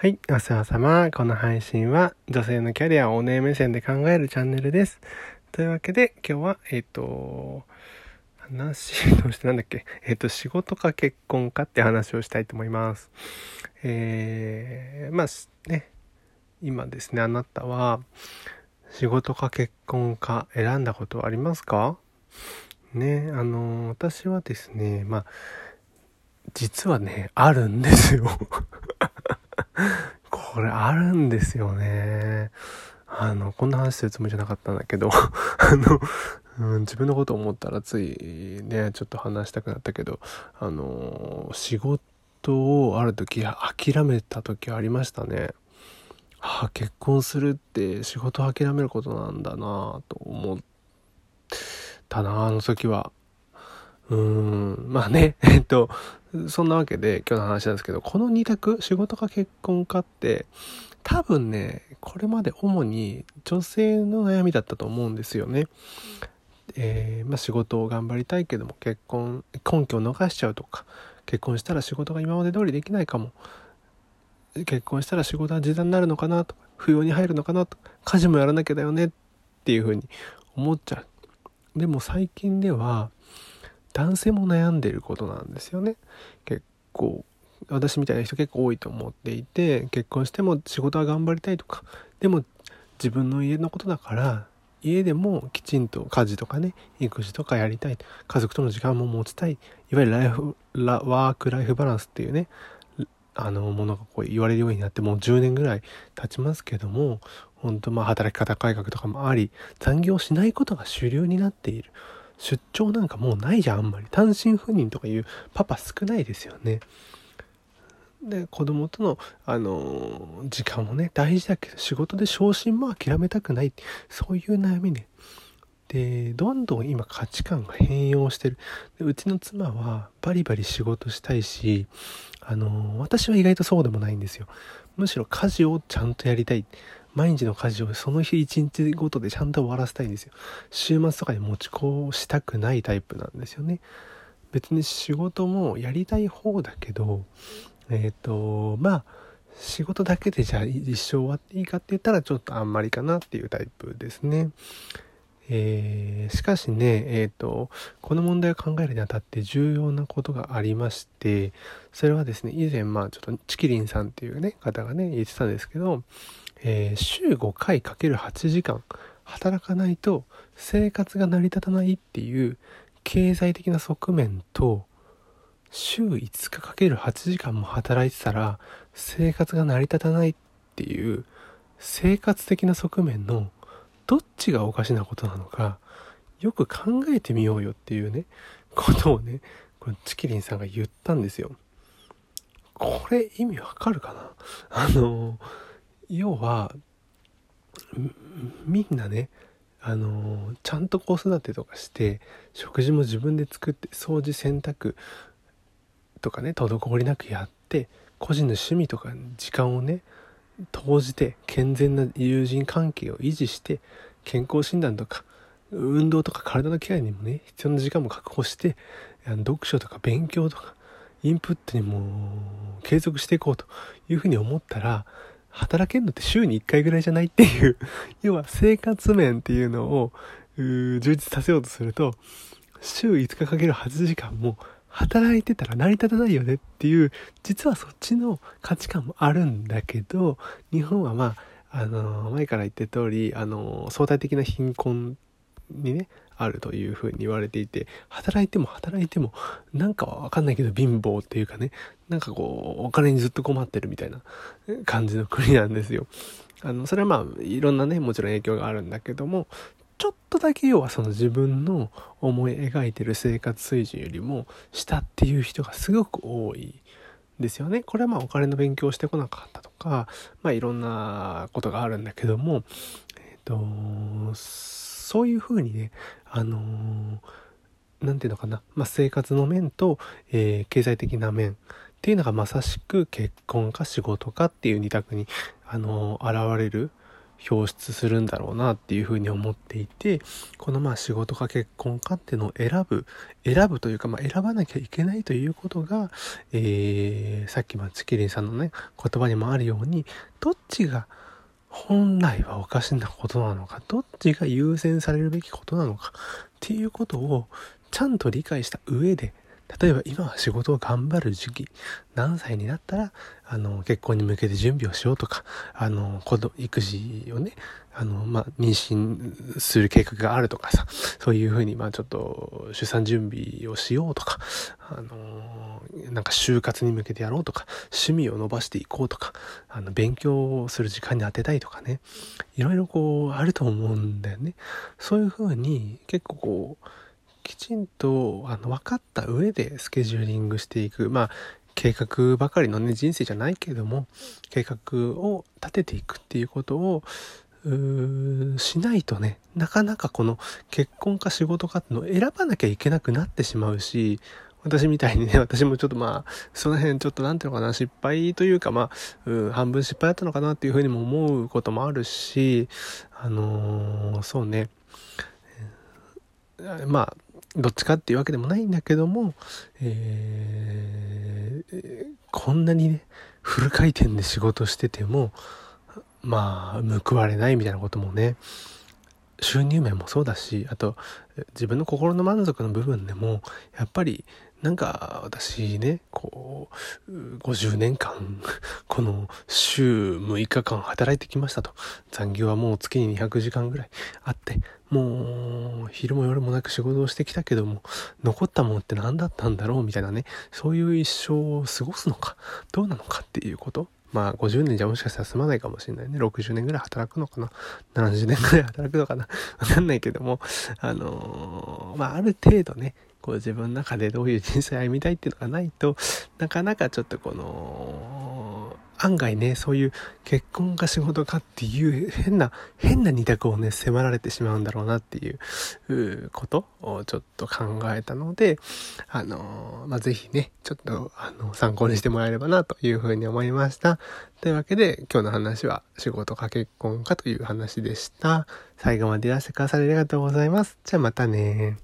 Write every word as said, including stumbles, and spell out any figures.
はい、お世話様。この配信は女性のキャリアをオネエ目線で考えるチャンネルです。というわけで今日はえっと話としてなんだっけえっと仕事か結婚かって話をしたいと思います。えー、まあね今ですねあなたは仕事か結婚か選んだことありますか？ねあの私はですねまあ実はねあるんですよ。これあるんですよね。あのこんな話するつもりじゃなかったんだけどあの、うん、自分のことを思ったらついねちょっと話したくなったけどあの仕事をある時諦めた時ありましたね。ああ結婚するって仕事を諦めることなんだなと思ったなあの時は。うーんまあねえっとそんなわけで今日の話なんですけど、この二択仕事か結婚かって多分ねこれまで主に女性の悩みだったと思うんですよね。えーまあ、仕事を頑張りたいけども結婚根拠を逃しちゃうとか、結婚したら仕事が今まで通りできないかも、結婚したら仕事は時短になるのかなとか、扶養に入るのかなとか、家事もやらなきゃだよねっていうふうに思っちゃう。でも最近では男性も悩んでることなんですよね。結構私みたいな人結構多いと思っていて、結婚しても仕事は頑張りたいとか、でも自分の家のことだから家でもきちんと家事とかね育児とかやりたい、家族との時間も持ちたい、いわゆるライフラワークライフバランスっていうねあのものがこう言われるようになってもうじゅうねんぐらい経ちますけども、本当まあ働き方改革とかもあり残業しないことが主流になっている。出張なんかもうないじゃん、あんまり単身赴任とかいうパパ少ないですよね。で子供との、あのー、時間もね大事だけど仕事で昇進も諦めたくない、そういう悩みね。でどんどん今価値観が変容してる。でうちの妻はバリバリ仕事したいし、あのー、私は意外とそうでもないんですよ。むしろ家事をちゃんとやりたい、毎日の家事をその日一日ごとでちゃんと終わらせたいんですよ。週末とかに持ち越したくないタイプなんですよね。別に仕事もやりたい方だけど、えっとまあ仕事だけでじゃあ一生終わっていいかって言ったらちょっとあんまりかなっていうタイプですね。えー、しかしね、えーと、この問題を考えるにあたって重要なことがありまして、それはですね以前まあちょっとチキリンさんっていうね方がね言ってたんですけど、えー、週ごかい ×はち 時間働かないと生活が成り立たないっていう経済的な側面と、週いつか ×はち 時間も働いてたら生活が成り立たないっていう生活的な側面のどっちがおかしなことなのかよく考えてみようよっていうねことをねこのチキリンさんが言ったんですよ。これ意味わかるかな。あの要はみんなねあのちゃんと子育てとかして食事も自分で作って掃除洗濯とかね滞りなくやって、個人の趣味とか時間をね投じて健全な友人関係を維持して、健康診断とか運動とか体のケアにもね必要な時間も確保して、読書とか勉強とかインプットにも継続していこうというふうに思ったら、働けるのって週にいっかいぐらいじゃないっていう要は生活面っていうのを充実させようとすると週いつか ×はち 時間も働いてたら成り立たないよねっていう、実はそっちの価値観もあるんだけど、日本はまあ、あのー、前から言ってた通り、あのー、相対的な貧困にねあるというふうに言われていて、働いても働いてもなんかわかんないけど貧乏っていうかね、なんかこうお金にずっと困ってるみたいな感じの国なんですよ。あのそれはまあいろんなねもちろん影響があるんだけども、ちょっとだけ要はその自分の思い描いてる生活水準よりも下っていう人がすごく多いですよね。これはまあお金の勉強してこなかったとか、まあいろんなことがあるんだけども、えっとそういうふうにねあのー、なんていうのかな、まあ、生活の面と、えー、経済的な面っていうのがまさしく結婚か仕事かっていう二択にあのー、現れる表出するんだろうなっていうふうに思っていて、このまあ仕事か結婚かっていうのを選ぶ選ぶというか、まあ選ばなきゃいけないということが、えー、さっきチキリンさんのね言葉にもあるように、どっちが本来はおかしなことなのか、どっちが優先されるべきことなのかっていうことをちゃんと理解した上で、例えば今は仕事を頑張る時期、何歳になったらあの結婚に向けて準備をしようとか、あの子供育児をね、あのまあ妊娠する計画があるとかさ、そういうふうにまあちょっと出産準備をしようとか、あのなんか就活に向けてやろうとか、趣味を伸ばしていこうとか、あの勉強をする時間に当てたいとかね、いろいろこうあると思うんだよね。そういうふうに結構こうきちんとあの分かった上でスケジューリングしていく、まあ計画ばかりのね人生じゃないけれども、計画を立てていくっていうことをうしないとね、なかなかこの結婚か仕事かってのを選ばなきゃいけなくなってしまうし、私みたいにね、私もちょっとまあその辺ちょっとなんていうのかな、失敗というかまあう半分失敗だったのかなっていうふうにも思うこともあるし、あのー、そうね、まあどっちかっていうわけでもないんだけども、えー、こんなにねフル回転で仕事しててもまあ報われないみたいなこともね、収入面もそうだし、あと自分の心の満足の部分でもやっぱりなんか私ね、こうごじゅうねんかんこの週むいかかん働いてきましたと、残業はもう月ににひゃくじかんぐらいあって、もう昼も夜もなく仕事をしてきたけども、残ったものって何だったんだろうみたいなね、そういう一生を過ごすのかどうなのかっていうこと、まあごじゅうねんじゃもしかしたら済まないかもしれないね。ろくじゅうねんぐらい働くのかな、ななじゅうねんぐらい働くのかな、わかんないけども、あのー、まあある程度ね、こう自分の中でどういう人生を歩みたいっていうのがないと、なかなかちょっとこの案外ね、そういう結婚か仕事かっていう変な変な二択をね迫られてしまうんだろうなっていうことをちょっと考えたので、あのまあぜひねちょっとあの参考にしてもらえればなというふうに思いました。というわけで今日の話は仕事か結婚かという話でした。最後までいらしてくださりありがとうございます。じゃあまたね。